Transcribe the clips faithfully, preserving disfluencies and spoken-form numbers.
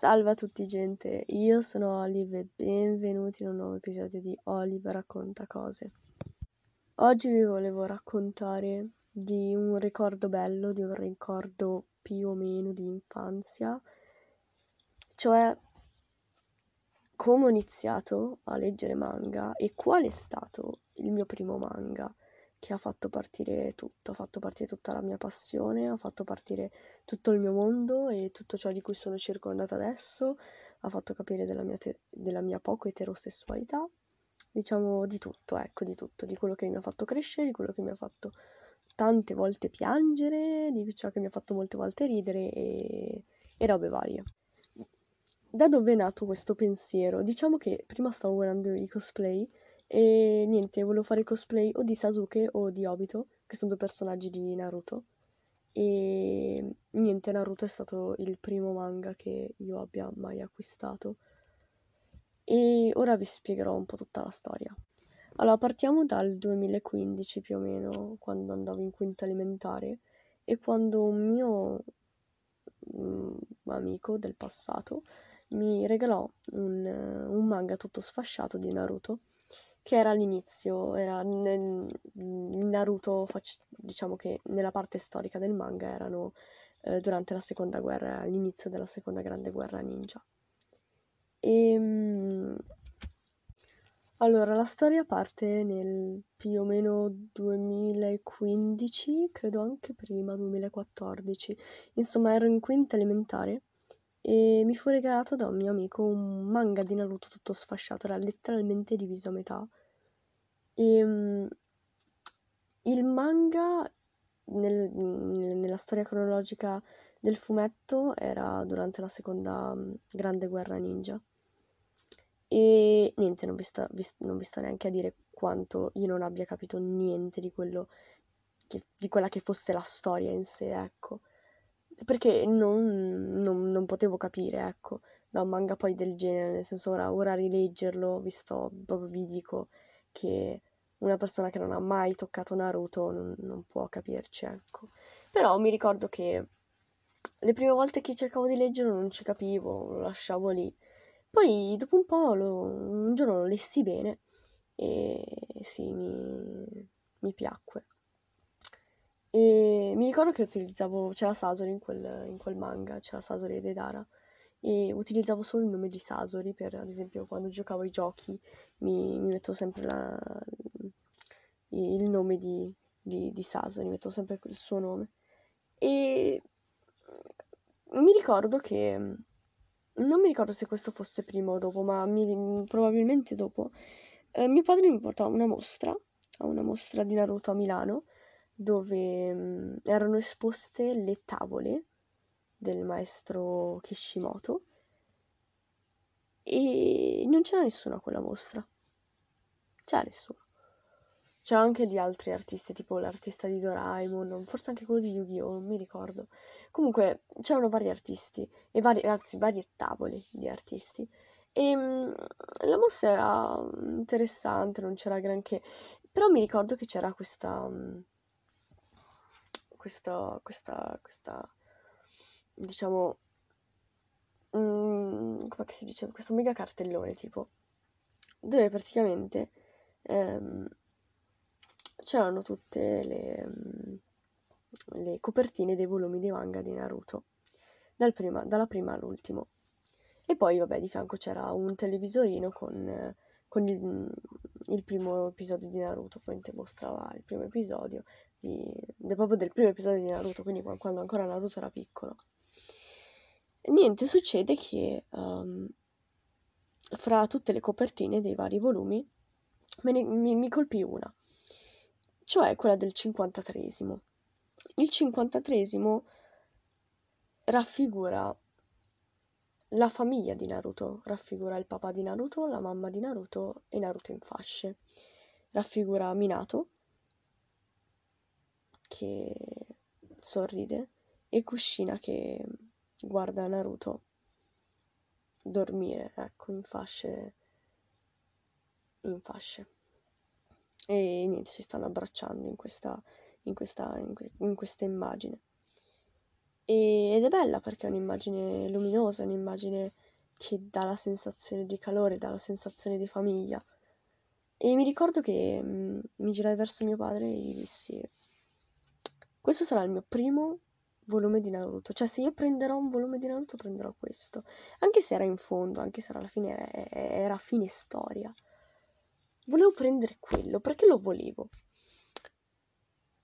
Salve a tutti gente, io sono Olive e benvenuti in un nuovo episodio di Olive Racconta Cose. Oggi vi volevo raccontare di un ricordo bello, di un ricordo più o meno di infanzia, cioè come ho iniziato a leggere manga e qual è stato il mio primo manga che ha fatto partire tutto, ha fatto partire tutta la mia passione, ha fatto partire tutto il mio mondo e tutto ciò di cui sono circondata adesso, ha fatto capire della mia, te- della mia poco eterosessualità, diciamo di tutto, ecco, di tutto, di quello che mi ha fatto crescere, di quello che mi ha fatto tante volte piangere, di ciò che mi ha fatto molte volte ridere e, e robe varie. Da dove è nato questo pensiero? Diciamo che prima stavo guardando i cosplay e niente, volevo fare il cosplay o di Sasuke o di Obito, che sono due personaggi di Naruto, e niente, Naruto è stato il primo manga che io abbia mai acquistato e ora vi spiegherò un po' tutta la storia. Allora, partiamo dal duemilaquindici più o meno, quando andavo in quinta elementare e quando un mio um, amico del passato mi regalò un, un manga tutto sfasciato di Naruto, che era all'inizio, era nel Naruto, diciamo che nella parte storica del manga erano eh, durante la seconda guerra, all'inizio della seconda grande guerra ninja. E, allora, la storia parte nel più o meno duemilaquindici, credo anche prima, duemilaquattordici, insomma ero in quinta elementare e mi fu regalato da un mio amico un manga di Naruto tutto sfasciato, era letteralmente diviso a metà. E, um, il manga nel, nella storia cronologica del fumetto era durante la seconda grande guerra ninja e niente, non vi, sta, vi, non vi sto neanche a dire quanto io non abbia capito niente di quello che, di quella che fosse la storia in sé, ecco, perché non, non, non potevo capire, ecco, da un manga poi del genere, nel senso ora, ora rileggerlo, vi sto, proprio vi dico che una persona che non ha mai toccato Naruto non, non può capirci, ecco. Però mi ricordo che le prime volte che cercavo di leggerlo non ci capivo, lo lasciavo lì. Poi dopo un po', lo, un giorno lo lessi bene e sì, mi, mi piacque. E mi ricordo che utilizzavo, c'era Sasori in quel, in quel manga, c'era Sasori ed Edara, e utilizzavo solo il nome di Sasori per, ad esempio, quando giocavo ai giochi mi, mi mettevo sempre la, il nome di, di, di Sasori, mi mettevo sempre il suo nome. E mi ricordo che, non mi ricordo se questo fosse prima o dopo, ma mi, probabilmente dopo, eh, mio padre mi portò a una mostra, a una mostra di Naruto a Milano, dove um, erano esposte le tavole del maestro Kishimoto e non c'era nessuno a quella mostra, c'era nessuno. C'era anche di altri artisti, tipo l'artista di Doraemon, forse anche quello di Yu-Gi-Oh!, non mi ricordo. Comunque c'erano vari artisti, e vari, anzi varie tavole di artisti. E um, la mostra era interessante, non c'era granché, però mi ricordo che c'era questa... Um, Questa, questa, questa, diciamo, um, come si dice, questo mega cartellone, tipo, dove praticamente um, c'erano tutte le, um, le copertine dei volumi di manga di Naruto, dal prima, dalla prima all'ultimo. E poi, vabbè, di fianco c'era un televisorino con, con il, il primo episodio di Naruto, ovviamente mostrava il primo episodio, Di, de, proprio del primo episodio di Naruto, quindi quando ancora Naruto era piccolo. E niente, succede che um, fra tutte le copertine dei vari volumi me ne, mi, mi colpì una, cioè quella del cinquantatreesimo. Il cinquantatreesimo raffigura la famiglia di Naruto, raffigura il papà di Naruto, la mamma di Naruto e Naruto in fasce, raffigura Minato che sorride e Kushina che guarda Naruto dormire, ecco, in fasce in fasce e niente, si stanno abbracciando in questa in questa in, que- in questa immagine. E, ed è bella perché è un'immagine luminosa, è un'immagine che dà la sensazione di calore, dà la sensazione di famiglia. E mi ricordo che mh, mi girai verso mio padre e gli dissi: questo sarà il mio primo volume di Naruto, cioè se io prenderò un volume di Naruto prenderò questo, anche se era in fondo, anche se era alla fine, era, era fine storia. Volevo prendere quello, perché lo volevo.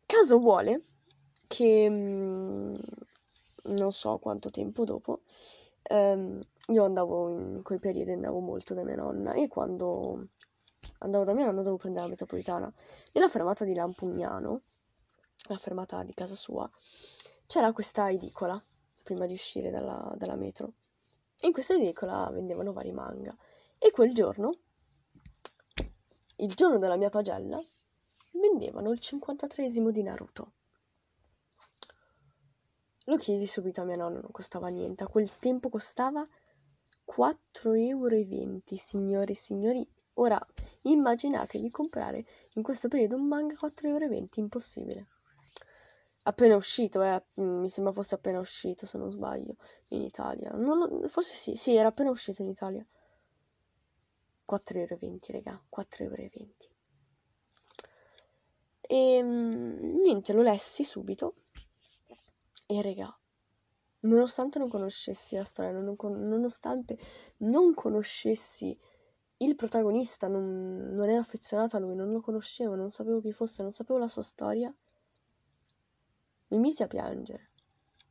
Caso vuole che, mh, non so quanto tempo dopo, ehm, io andavo, in quei periodi andavo molto da mia nonna, e quando andavo da mia nonna dovevo prendere la metropolitana. Nella fermata di Lampugnano, la fermata di casa sua, c'era questa edicola, prima di uscire dalla, dalla metro, e in questa edicola vendevano vari manga. E quel giorno, il giorno della mia pagella, vendevano il cinquantatreesimo di Naruto. Lo chiesi subito a mia nonna, non costava niente. A quel tempo costava quattro euro e venti, signori e signori. Ora, immaginatevi comprare in questo periodo un manga a quattro euro e venti, impossibile. Appena uscito, eh, mi sembra fosse appena uscito, se non sbaglio, in Italia. Non, forse sì, sì, era appena uscito in Italia. quattro euro e venti, raga, quattro euro e venti. E niente, lo lessi subito. E raga, nonostante non conoscessi la storia, non, nonostante non conoscessi il protagonista, non, non ero affezionata a lui, non lo conoscevo, non sapevo chi fosse, non sapevo la sua storia, mi misi a piangere,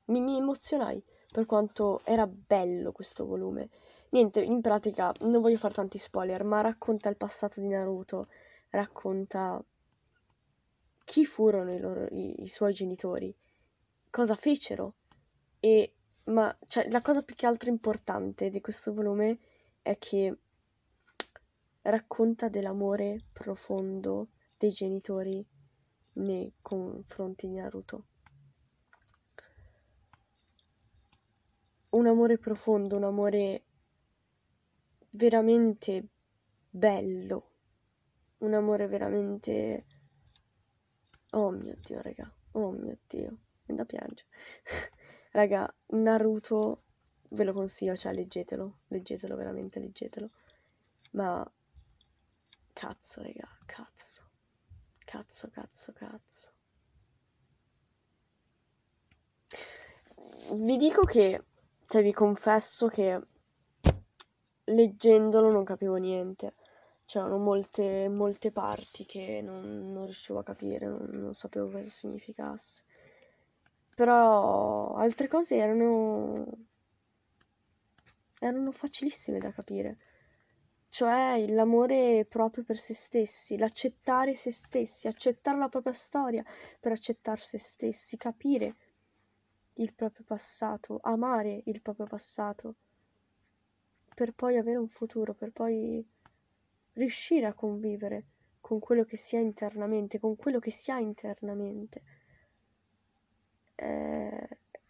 mi, mi emozionai per quanto era bello questo volume. Niente, in pratica, non voglio fare tanti spoiler, ma racconta il passato di Naruto, racconta chi furono i, loro, i, i suoi genitori, cosa fecero, e ma cioè, la cosa più che altro importante di questo volume è che racconta dell'amore profondo dei genitori nei confronti di Naruto. Un amore profondo, un amore veramente bello, un amore veramente... oh mio Dio, raga, oh mio Dio, mi da piangere. Raga, Naruto ve lo consiglio, cioè leggetelo, leggetelo, veramente leggetelo. Ma cazzo, raga, cazzo, cazzo, cazzo, cazzo. Vi dico che, cioè vi confesso che leggendolo non capivo niente. C'erano molte, molte parti che non, non riuscivo a capire, non, non sapevo cosa significasse. Però altre cose erano, erano facilissime da capire. Cioè l'amore proprio per se stessi, l'accettare se stessi, accettare la propria storia per accettare se stessi, capire il proprio passato, amare il proprio passato, per poi avere un futuro, per poi riuscire a convivere con quello che si è internamente, con quello che si ha internamente. È,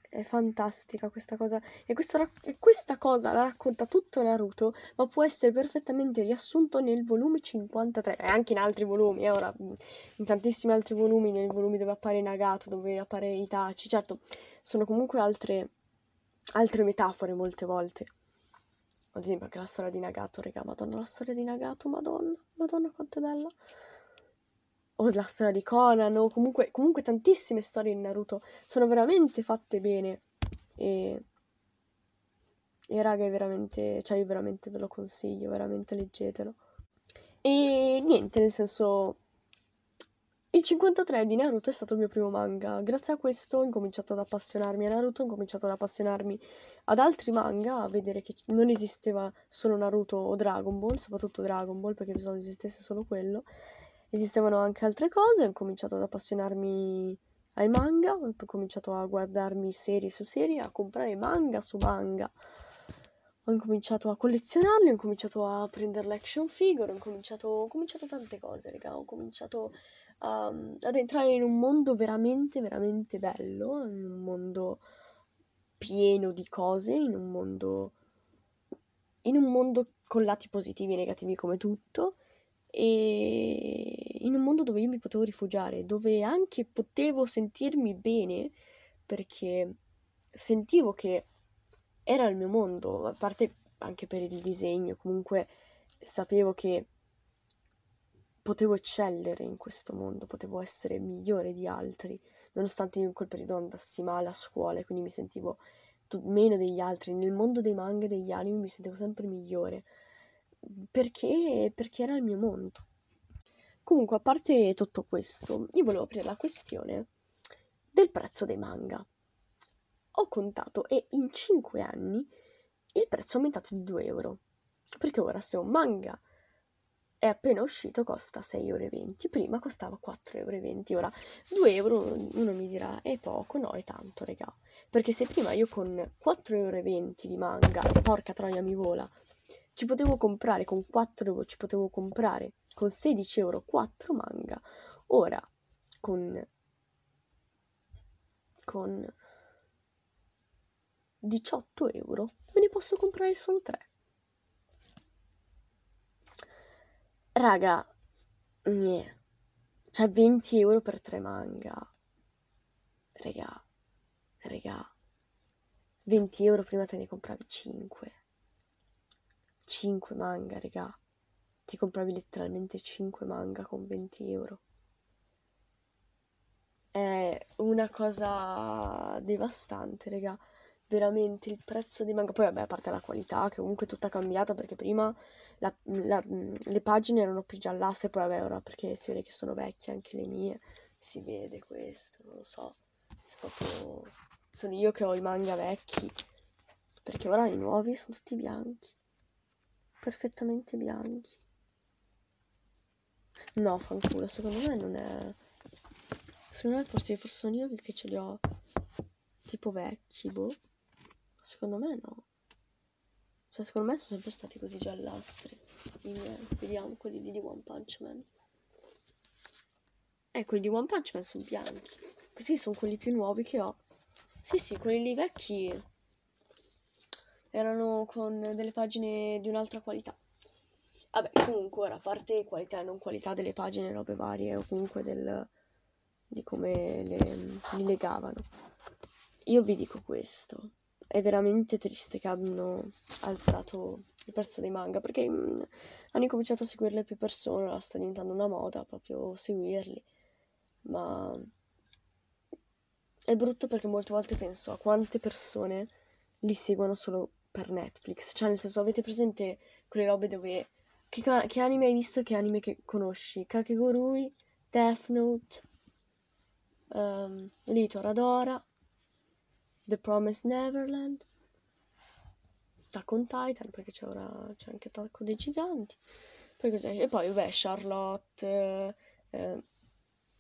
è fantastica questa cosa, e questa, e questa cosa la racconta tutto Naruto, ma può essere perfettamente riassunto nel volume cinquantatré, e anche in altri volumi, eh, ora, in tantissimi altri volumi, nei volumi dove appare Nagato, dove appare Itachi, certo, sono comunque altre, altre metafore molte volte. Ad esempio anche la storia di Nagato, raga, madonna, la storia di Nagato, madonna, madonna quanto è bella. O la storia di Conan, o comunque, comunque tantissime storie di Naruto sono veramente fatte bene. E, e raga, è veramente, cioè io veramente ve lo consiglio, veramente leggetelo. E niente, nel senso, il cinquantatré di Naruto è stato il mio primo manga. Grazie a questo ho incominciato ad appassionarmi a Naruto, ho incominciato ad appassionarmi ad altri manga, a vedere che non esisteva solo Naruto o Dragon Ball, soprattutto Dragon Ball, perché pensavo esistesse solo quello. Esistevano anche altre cose, ho incominciato ad appassionarmi ai manga, ho cominciato a guardarmi serie su serie, a comprare manga su manga. Ho incominciato a collezionarli, ho incominciato a prendere l'action figure, ho cominciato, ho cominciato tante cose, raga, ho cominciato a, ad entrare in un mondo veramente, veramente bello, in un mondo pieno di cose, in un mondo, in un mondo con lati positivi e negativi come tutto, e in un mondo dove io mi potevo rifugiare, dove anche potevo sentirmi bene, perché sentivo che era il mio mondo, a parte anche per il disegno, comunque sapevo che potevo eccellere in questo mondo, potevo essere migliore di altri, nonostante io in quel periodo andassi male a scuola e quindi mi sentivo meno degli altri. Nel mondo dei manga e degli anime mi sentivo sempre migliore, perché, perché era il mio mondo. Comunque, a parte tutto questo, io volevo aprire la questione del prezzo dei manga. Ho contato e in cinque anni il prezzo è aumentato di due euro, perché ora se un manga è appena uscito costa sei euro e venti, prima costava quattro euro e venti, ora due euro uno mi dirà è poco, no è tanto regà, perché se prima io con quattro euro e venti di manga, porca troia mi vola, ci potevo comprare con quattro euro, ci potevo comprare con sedici euro quattro manga, ora con, con diciotto euro me ne posso comprare solo tre. Raga, niente, c'è venti euro per tre manga, raga, raga, venti euro prima te ne compravi cinque, cinque manga, raga, ti compravi letteralmente cinque manga con venti euro, è una cosa devastante, raga, veramente il prezzo dei manga. Poi vabbè, a parte la qualità che comunque è tutta cambiata, perché prima la, la, le pagine erano più giallastre, poi vabbè ora perché si vede che sono vecchie anche le mie, si vede questo, non lo so, proprio... sono io che ho i manga vecchi, perché ora i nuovi sono tutti bianchi, perfettamente bianchi. No, fanculo, secondo me non è, secondo me forse sono io che ce li ho tipo vecchi, boh. Secondo me no. Cioè, secondo me sono sempre stati così giallastri. Vediamo quelli di One Punch Man. Eh, quelli di One Punch Man sono bianchi. Questi sono quelli più nuovi che ho. Sì, sì, quelli lì vecchi erano con delle pagine di un'altra qualità. Vabbè, comunque, ora, a parte qualità e non qualità delle pagine, robe varie, o comunque del... di come le... li legavano. Io vi dico questo. È veramente triste che abbiano alzato il prezzo dei manga, perché mh, hanno incominciato a seguirle più persone, ora sta diventando una moda proprio seguirli, ma è brutto perché molte volte penso a quante persone li seguono solo per Netflix, cioè nel senso, avete presente quelle robe dove che, ca- che anime hai visto, che anime che conosci, Kakegurui, Death Note, um, lì Toradora, The Promised Neverland, Attack on Titan, perché c'è ora c'è anche Attacco dei Giganti, poi cos'è? E poi vabbè, Charlotte, eh,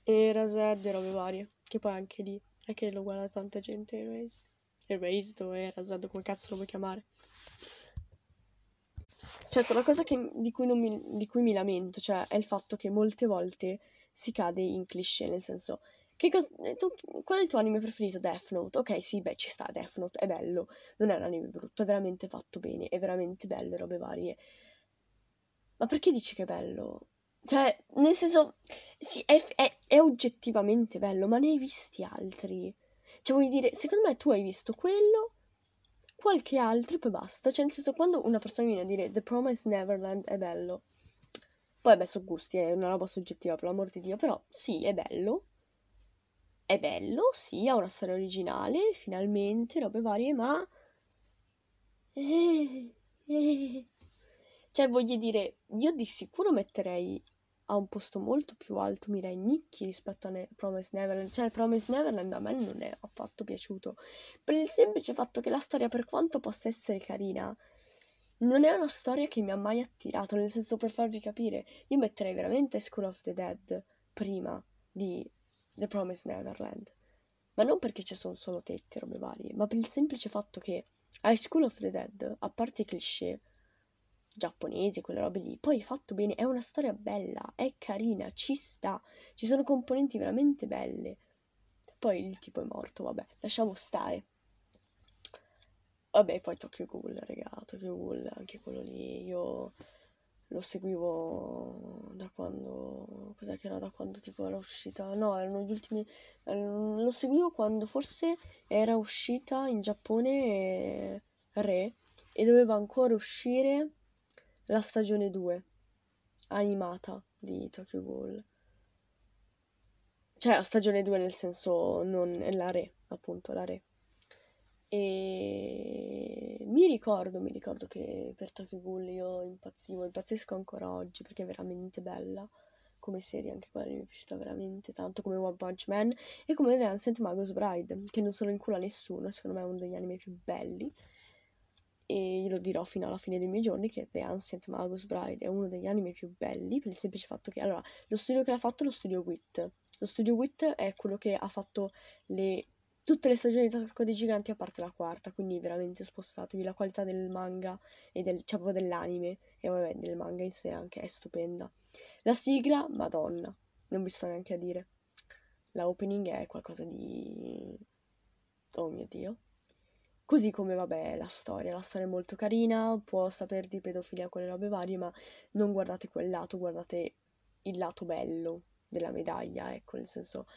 Erased e robe varie, che poi anche lì è che lo guarda tanta gente, Erased, Erased o Erased, come cazzo lo vuoi chiamare. Certo, la cosa che, di, cui non mi, di cui mi lamento, cioè, è il fatto che molte volte si cade in cliché, nel senso... Che cosa, tu, qual è il tuo anime preferito? Death Note. Ok, sì, beh, ci sta, Death Note è bello, non è un anime brutto, è veramente fatto bene, è veramente bello, robe varie. Ma perché dici che è bello? Cioè, nel senso, sì, è, è, è oggettivamente bello, ma ne hai visti altri? Cioè, vuoi dire, secondo me tu hai visto quello, qualche altro e poi basta. Cioè, nel senso, quando una persona viene a dire The Promised Neverland è bello, poi vabbè, sono gusti, è una roba soggettiva, per l'amor di Dio, però sì, è bello. È bello, sì, ha una storia originale, finalmente, robe varie, ma... Eh, eh. Cioè, voglio dire, io di sicuro metterei a un posto molto più alto Mirai Nikki rispetto a ne- Promised Neverland. Cioè, Promised Neverland a me non è affatto piaciuto, per il semplice fatto che la storia, per quanto possa essere carina, non è una storia che mi ha mai attirato, nel senso, per farvi capire, io metterei veramente School of the Dead prima di... The Promised Neverland, ma non perché ci sono solo tetti e robe varie, ma per il semplice fatto che High School of the Dead, a parte i cliché giapponesi, quelle robe lì, poi è fatto bene, è una storia bella, è carina, ci sta, ci sono componenti veramente belle, poi il tipo è morto, vabbè, lasciamo stare. Vabbè, poi Tokyo Ghoul, raga, Tokyo Ghoul, anche quello lì, io lo seguivo da quando, cos'è che era, da quando tipo era uscita, no, erano gli ultimi, lo seguivo quando forse era uscita in Giappone Re e doveva ancora uscire la stagione due animata di Tokyo Ghoul, cioè la stagione due nel senso non la Re, appunto la Re. E mi ricordo, mi ricordo che per Tokyo Ghoul io impazzivo, impazzisco ancora oggi perché è veramente bella come serie, anche quella mi è piaciuta veramente tanto, come One Punch Man e come The Ancient Magus Bride, che non sono in culo a nessuno, secondo me è uno degli anime più belli e lo dirò fino alla fine dei miei giorni che The Ancient Magus Bride è uno degli anime più belli per il semplice fatto che, allora, lo studio che l'ha fatto è lo studio WIT. Lo studio WIT è quello che ha fatto le... tutte le stagioni di Attacco dei Giganti a parte la quarta, quindi veramente spostatevi, la qualità del manga e del, cioè proprio dell'anime e vabbè del manga in sé anche è stupenda. La sigla, madonna, non vi sto neanche a dire. La opening è qualcosa di... oh mio Dio. Così come vabbè la storia, la storia è molto carina, può saper di pedofilia con le robe varie, ma non guardate quel lato, guardate il lato bello della medaglia, ecco, nel senso...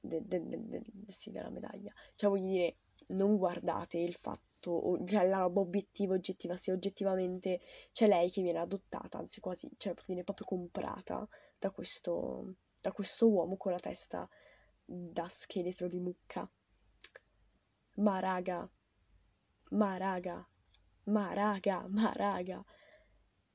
De, de, de, de, de, sì, della medaglia, cioè voglio dire, non guardate il fatto, cioè la roba obiettiva, oggettiva, sì, oggettivamente c'è lei che viene adottata, anzi quasi, cioè viene proprio comprata da questo, da questo uomo con la testa da scheletro di mucca. Ma raga, ma raga, ma raga, ma raga,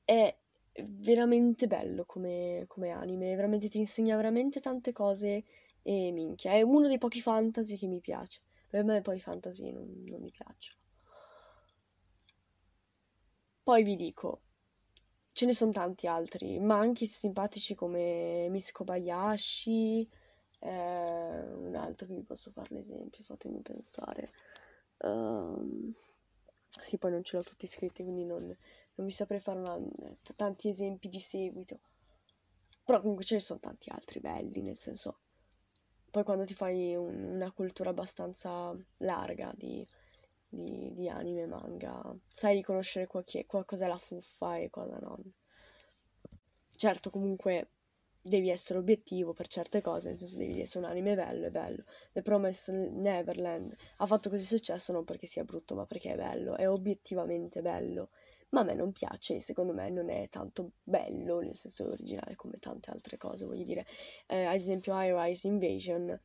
è veramente bello come, come anime, veramente ti insegna veramente tante cose. E minchia, è uno dei pochi fantasy che mi piace. Per me poi i fantasy non, non mi piacciono. Poi vi dico, ce ne sono tanti altri, ma anche simpatici come Miss Kobayashi, eh, un altro che vi posso fare l'esempio, fatemi pensare. Um, sì, poi non ce l'ho tutti iscritti, quindi non, non mi saprei fare una, t- tanti esempi di seguito. Però comunque ce ne sono tanti altri belli, nel senso... Poi quando ti fai un, una cultura abbastanza larga di, di, di anime, manga, sai riconoscere qualche, qualcosa è la fuffa e cosa non. Certo, comunque, devi essere obiettivo per certe cose, nel senso devi essere un anime bello, è bello. The Promised Neverland ha fatto così successo non perché sia brutto, ma perché è bello, è obiettivamente bello. Ma a me non piace, secondo me non è tanto bello, nel senso originale, come tante altre cose, voglio dire. Eh, ad esempio High Rise Invasion,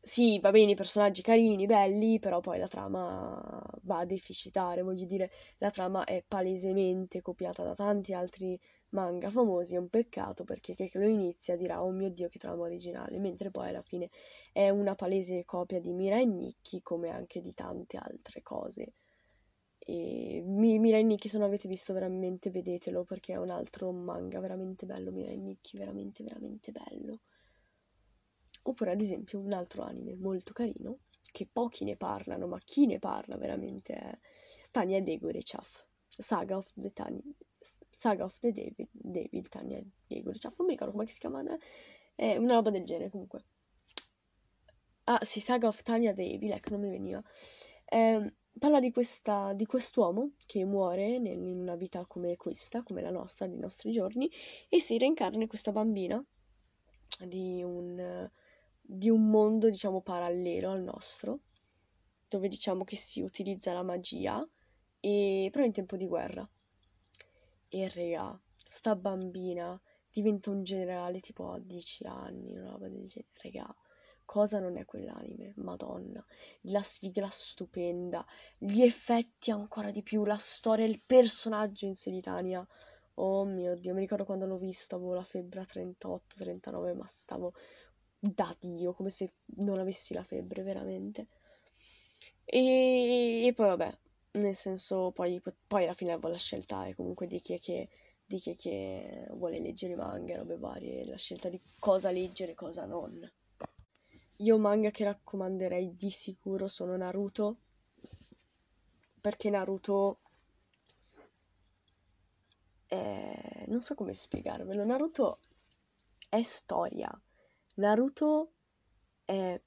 sì, va bene, i personaggi carini, belli, però poi la trama va a deficitare, voglio dire, la trama è palesemente copiata da tanti altri manga famosi, è un peccato perché chi lo inizia dirà, oh mio Dio, che trama originale, mentre poi alla fine è una palese copia di Mirai Nikki, come anche di tante altre cose. E Mirai Nikki, se non avete visto veramente vedetelo perché è un altro manga veramente bello, Mirai Nikki, veramente veramente bello. Oppure ad esempio un altro anime molto carino che pochi ne parlano, ma chi ne parla veramente è Tanya Degurechaff, Saga of the Tanya, Saga of the Devil, Devil Tanya Degurechaff, non mi ricordo come si chiama, è una roba del genere comunque. Ah sì, Saga of Tanya the Evil, ecco, non mi veniva. Ehm Parla di, questa, di quest'uomo che muore nel, in una vita come questa, come la nostra, dei nostri giorni, e si reincarna in questa bambina di un, di un mondo, diciamo, parallelo al nostro, dove diciamo che si utilizza la magia, e, però in tempo di guerra. E raga, sta bambina diventa un generale tipo a dieci anni, una roba del genere, raga. Cosa non è quell'anime, madonna, la sigla stupenda, gli effetti ancora di più, la storia, il personaggio in sé di Tanya, oh mio Dio, mi ricordo quando l'ho vista, avevo la febbre a trentotto trentanove, ma stavo da Dio, come se non avessi la febbre, veramente, e, e poi vabbè, nel senso, poi, poi alla fine la scelta è comunque di chi è che... di chi è che vuole leggere manga, robe varie, la scelta di cosa leggere e cosa non. Io manga che raccomanderei di sicuro sono Naruto, perché Naruto, è... non so come spiegarvelo, Naruto è storia, Naruto è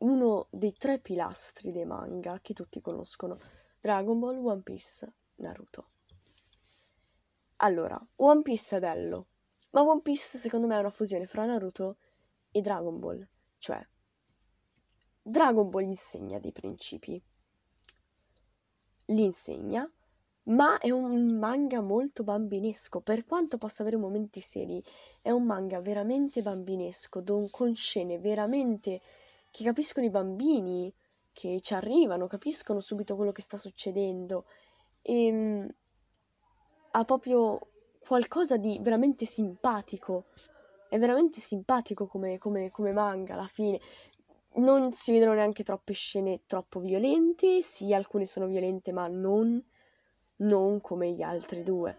uno dei tre pilastri dei manga che tutti conoscono, Dragon Ball, One Piece, Naruto. Allora, One Piece è bello, ma One Piece secondo me è una fusione fra Naruto e Dragon Ball. Cioè, Dragon Ball insegna dei principi, li insegna, ma è un manga molto bambinesco, per quanto possa avere momenti seri. È un manga veramente bambinesco, don, con scene veramente che capiscono i bambini, che ci arrivano, capiscono subito quello che sta succedendo. E mh, ha proprio qualcosa di veramente simpatico. È veramente simpatico come, come, come manga alla fine. Non si vedono neanche troppe scene troppo violente. Sì, alcune sono violente, ma non... non come gli altri due.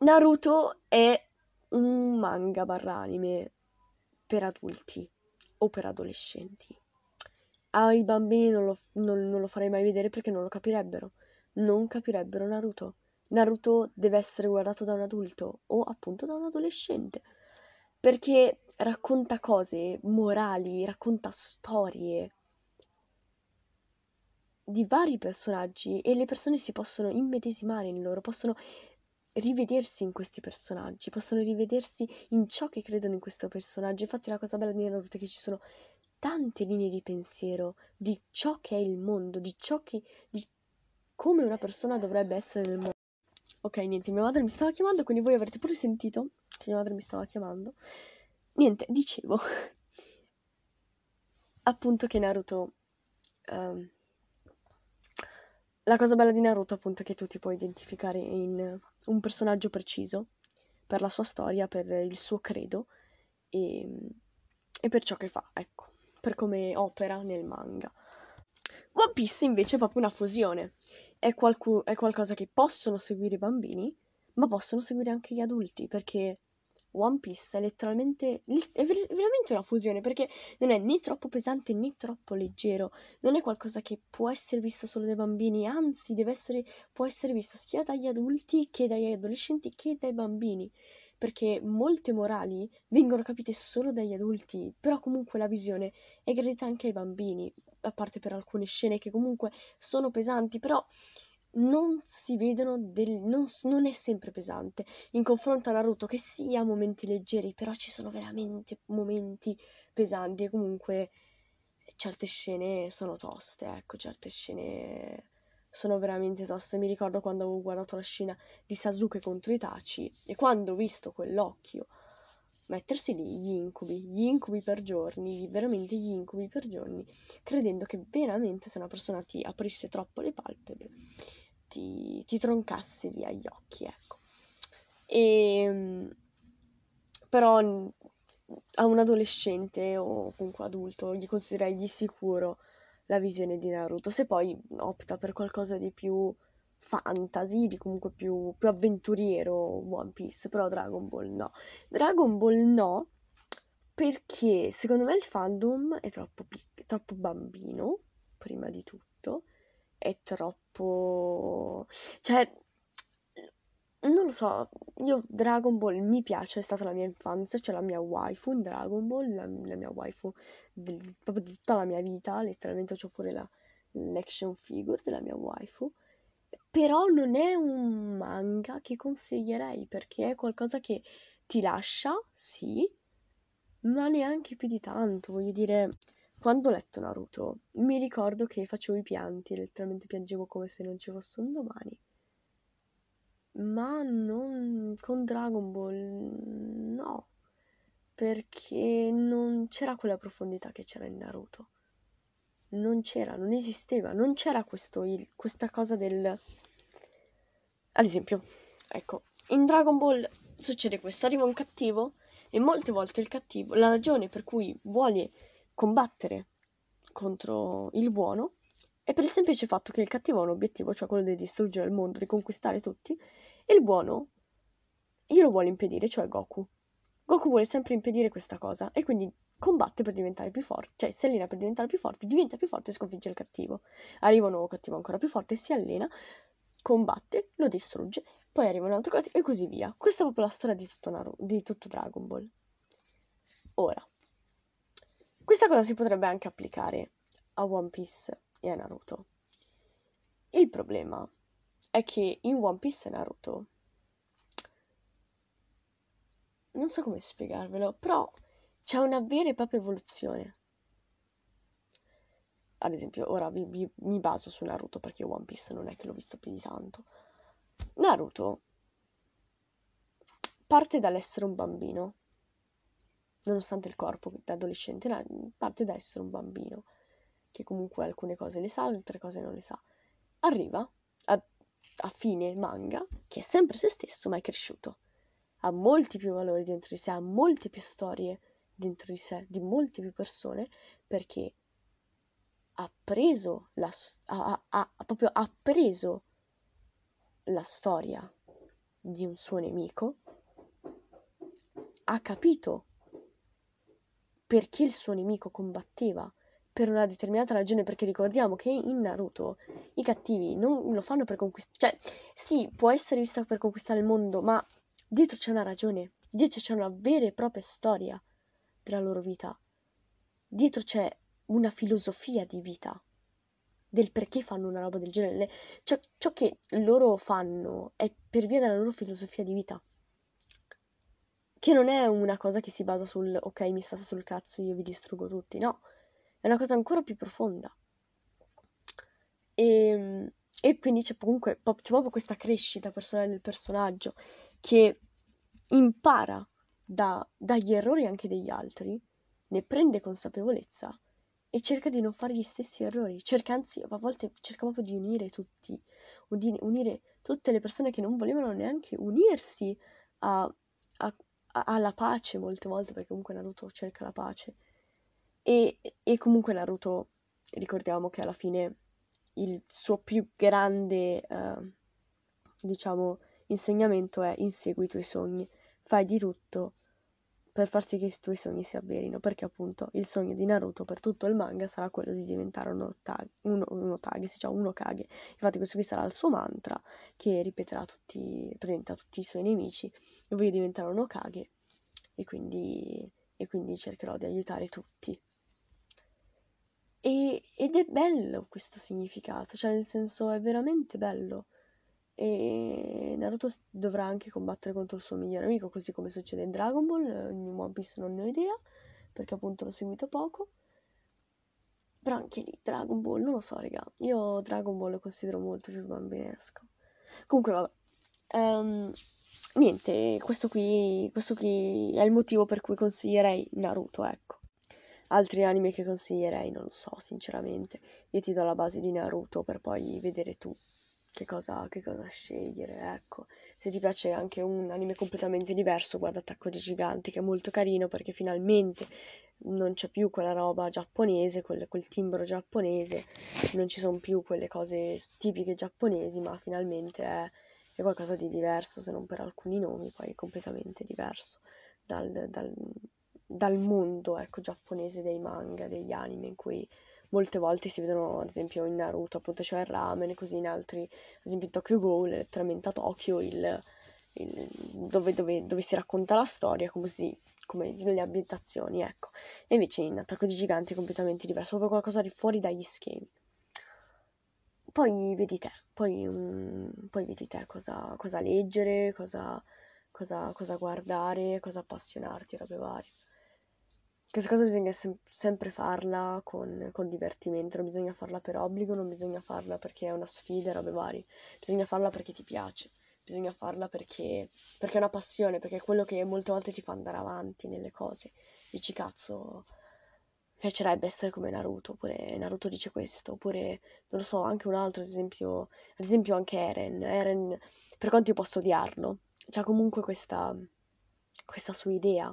Naruto è un manga barra anime per adulti o per adolescenti. Ai bambini non lo, non, non lo farei mai vedere, perché non lo capirebbero. Non capirebbero Naruto. Naruto deve essere guardato da un adulto o appunto da un adolescente, perché racconta cose morali, racconta storie di vari personaggi, e le persone si possono immedesimare in loro, possono rivedersi in questi personaggi, possono rivedersi in ciò che credono in questo personaggio. Infatti la cosa bella di Naruto è che ci sono tante linee di pensiero di ciò che è il mondo, di ciò che, di come una persona dovrebbe essere nel mondo. Ok, niente, mia madre mi stava chiamando, quindi voi avrete pure sentito che mia madre mi stava chiamando. Niente, dicevo appunto che Naruto... Um, La cosa bella di Naruto appunto è che tu ti puoi identificare in un personaggio preciso, per la sua storia, per il suo credo e, e per ciò che fa, ecco, per come opera nel manga. One Piece invece è proprio una fusione, è, qualcu- è qualcosa che possono seguire i bambini, ma possono seguire anche gli adulti, perché One Piece è letteralmente, è ver- veramente una fusione, perché non è né troppo pesante né troppo leggero, non è qualcosa che può essere visto solo dai bambini, anzi deve essere, può essere visto sia dagli adulti che dagli adolescenti che dai bambini, perché molte morali vengono capite solo dagli adulti, però comunque la visione è gradita anche ai bambini, a parte per alcune scene che comunque sono pesanti, però... non si vedono, del, non, non è sempre pesante in confronto a Naruto, che sì, ha momenti leggeri, però ci sono veramente momenti pesanti, e comunque certe scene sono toste, ecco, certe scene sono veramente toste. Mi ricordo quando avevo guardato la scena di Sasuke contro Itachi, e quando ho visto quell'occhio mettersi lì, gli incubi, gli incubi per giorni, veramente gli incubi per giorni, credendo che veramente se una persona ti aprisse troppo le palpebre, ti, ti troncasse via gli occhi, ecco. E, però a un adolescente o comunque adulto gli consiglierei di sicuro la visione di Naruto, se poi opta per qualcosa di più fantasy, di comunque più, più avventuriero One Piece, però Dragon Ball no. Dragon Ball no, perché secondo me il fandom è troppo, pic- troppo bambino, prima di tutto, è troppo... cioè, non lo so, io Dragon Ball mi piace, è stata la mia infanzia, c'è cioè la mia waifu in Dragon Ball, la, la mia waifu del, proprio di tutta la mia vita, letteralmente c'ho pure la, l'action figure della mia waifu. Però non è un manga che consiglierei, perché è qualcosa che ti lascia, sì, ma neanche più di tanto. Voglio dire, quando ho letto Naruto mi ricordo che facevo i pianti, letteralmente piangevo come se non ci fosse un domani. Ma non con Dragon Ball, no, perché non c'era quella profondità che c'era in Naruto. Non c'era, non esisteva, non c'era questo, il, questa cosa del... Ad esempio, ecco, in Dragon Ball succede questo, arriva un cattivo e molte volte il cattivo, la ragione per cui vuole combattere contro il buono è per il semplice fatto che il cattivo ha un obiettivo, cioè quello di distruggere il mondo, di conquistare tutti, e il buono glielo vuole impedire, cioè Goku. Goku vuole sempre impedire questa cosa e quindi combatte per diventare più forte, cioè si allena per diventare più forte, diventa più forte e sconfigge il cattivo. Arriva un nuovo cattivo ancora più forte, si allena, combatte, lo distrugge, poi arriva un altro cattivo e così via. Questa è proprio la storia di tutto, Naru- di tutto Dragon Ball. Ora, questa cosa si potrebbe anche applicare a One Piece e a Naruto. Il problema è che in One Piece e Naruto non so come spiegarvelo, però c'è una vera e propria evoluzione. Ad esempio, ora vi, vi, mi baso su Naruto, perché One Piece non è che l'ho visto più di tanto. Naruto parte dall'essere un bambino, nonostante il corpo da adolescente, parte da essere un bambino, che comunque alcune cose le sa, altre cose non le sa. Arriva a, a fine manga, che è sempre se stesso, ma è cresciuto. Ha molti più valori dentro di sé, ha molte più storie dentro di sé, di molte più persone, perché ha preso la, ha, ha, ha proprio appreso la storia di un suo nemico, ha capito perché il suo nemico combatteva per una determinata ragione, perché ricordiamo che in Naruto i cattivi non lo fanno per conquistare, cioè sì, può essere vista per conquistare il mondo, ma dietro c'è una ragione, dietro c'è una vera e propria storia della loro vita, dietro c'è una filosofia di vita, del perché fanno una roba del genere. Le, ciò, ciò che loro fanno è per via della loro filosofia di vita, che non è una cosa che si basa sul ok, mi state sul cazzo, io vi distruggo tutti, no, è una cosa ancora più profonda. E, e quindi c'è comunque c'è proprio questa crescita personale del personaggio, che impara da, dagli errori anche degli altri, ne prende consapevolezza e cerca di non fare gli stessi errori, cerca anzi, a volte cerca proprio di unire tutti, di unire tutte le persone che non volevano neanche unirsi a, a, a, alla pace molte volte, perché comunque Naruto cerca la pace. E, e comunque Naruto, ricordiamo che alla fine il suo più grande, eh, diciamo, insegnamento è: insegui i tuoi sogni, fai di tutto per far sì che i tuoi sogni si avverino, perché appunto il sogno di Naruto per tutto il manga sarà quello di diventare un Hokage, un, un Hokage, sì, cioè un Hokage. Infatti questo qui sarà il suo mantra, che ripeterà tutti, presenta tutti i suoi nemici: e voglio diventare un Hokage, e quindi, e quindi cercherò di aiutare tutti. E, ed è bello questo significato, cioè nel senso è veramente bello. E Naruto dovrà anche combattere contro il suo migliore amico, così come succede in Dragon Ball. In One Piece non ne ho idea, perché appunto l'ho seguito poco. Però anche lì, Dragon Ball, non lo so, raga. Io Dragon Ball lo considero molto più bambinesco. Comunque, vabbè. Um, niente, questo qui, questo qui è il motivo per cui consiglierei Naruto, ecco. Altri anime che consiglierei, non lo so, sinceramente. Io ti do la base di Naruto per poi vedere tu Che cosa, che cosa scegliere, ecco. Se ti piace anche un anime completamente diverso, guarda Attacco dei Giganti, che è molto carino, perché finalmente non c'è più quella roba giapponese, quel, quel timbro giapponese, non ci sono più quelle cose tipiche giapponesi, ma finalmente è, è qualcosa di diverso, se non per alcuni nomi, poi è completamente diverso dal, dal, dal mondo, ecco, giapponese dei manga, degli anime, in cui molte volte si vedono, ad esempio in Naruto appunto c'è il ramen, così in altri, ad esempio in Tokyo Ghoul, letteralmente a Tokyo, il, il, dove, dove, dove si racconta la storia, come, si, come le ambientazioni, ecco. E invece in Attacco dei Giganti è completamente diverso, proprio qualcosa di fuori dagli schemi. Poi vedi te, poi, um, poi vedi te cosa, cosa leggere, cosa, cosa, cosa guardare, cosa appassionarti, robe varie. Questa cosa bisogna sem- sempre farla con, con divertimento, non bisogna farla per obbligo, non bisogna farla perché è una sfida e robe varie. Bisogna farla perché ti piace, bisogna farla perché, perché è una passione, perché è quello che molte volte ti fa andare avanti nelle cose. Dici, cazzo, mi piacerebbe essere come Naruto, oppure Naruto dice questo, oppure, non lo so, anche un altro, ad esempio, ad esempio anche Eren. Eren, per quanto io possa odiarlo, c'ha comunque questa, questa sua idea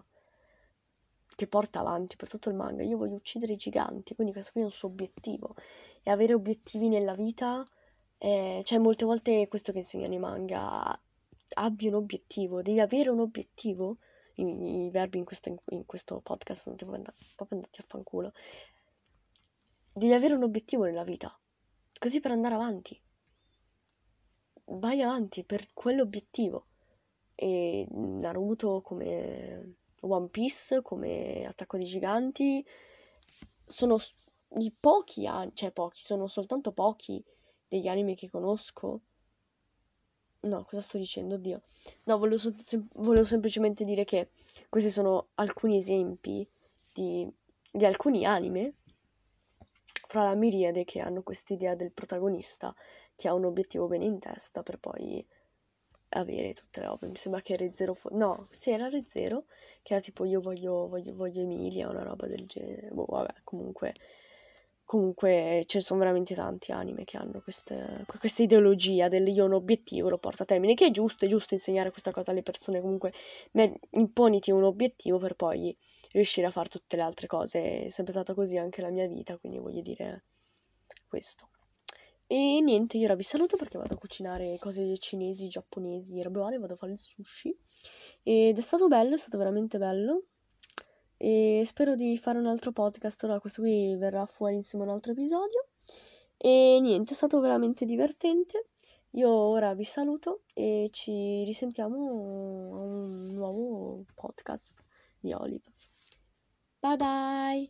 che porta avanti per tutto il manga: io voglio uccidere i giganti, quindi questo qui è un suo obiettivo. E avere obiettivi nella vita, eh, cioè molte volte è questo che insegnano i manga: abbi un obiettivo, devi avere un obiettivo. I, i verbi in questo, in, in questo podcast sono proprio andati a fanculo. Devi avere un obiettivo nella vita, così per andare avanti. Vai avanti per quell'obiettivo. E Naruto, come One Piece, come Attacco dei Giganti, sono i pochi, an- cioè pochi, sono soltanto pochi degli anime che conosco No, cosa sto dicendo? Oddio. No, volevo, so- sem- volevo semplicemente dire che questi sono alcuni esempi di, di alcuni anime fra la miriade che hanno quest'idea del protagonista che ha un obiettivo bene in testa per poi avere tutte le robe. Mi sembra che Re Zero fo- no, sì, era Re Zero, che era tipo io voglio, voglio, voglio Emilia o una roba del genere. Boh, vabbè, comunque... Comunque ce ne sono veramente tanti anime che hanno queste, questa ideologia del io ho un obiettivo, lo porto a termine, che è giusto, è giusto insegnare questa cosa alle persone, comunque imponiti un obiettivo per poi riuscire a fare tutte le altre cose, è sempre stata così anche la mia vita, quindi voglio dire questo. E niente, io ora vi saluto perché vado a cucinare cose cinesi, giapponesi, robe varie, vado a fare il sushi, ed è stato bello, è stato veramente bello. E spero di fare un altro podcast, ora questo qui verrà fuori insieme a un altro episodio. E niente, è stato veramente divertente. Io ora vi saluto e ci risentiamo a un nuovo podcast di Olive. Bye bye!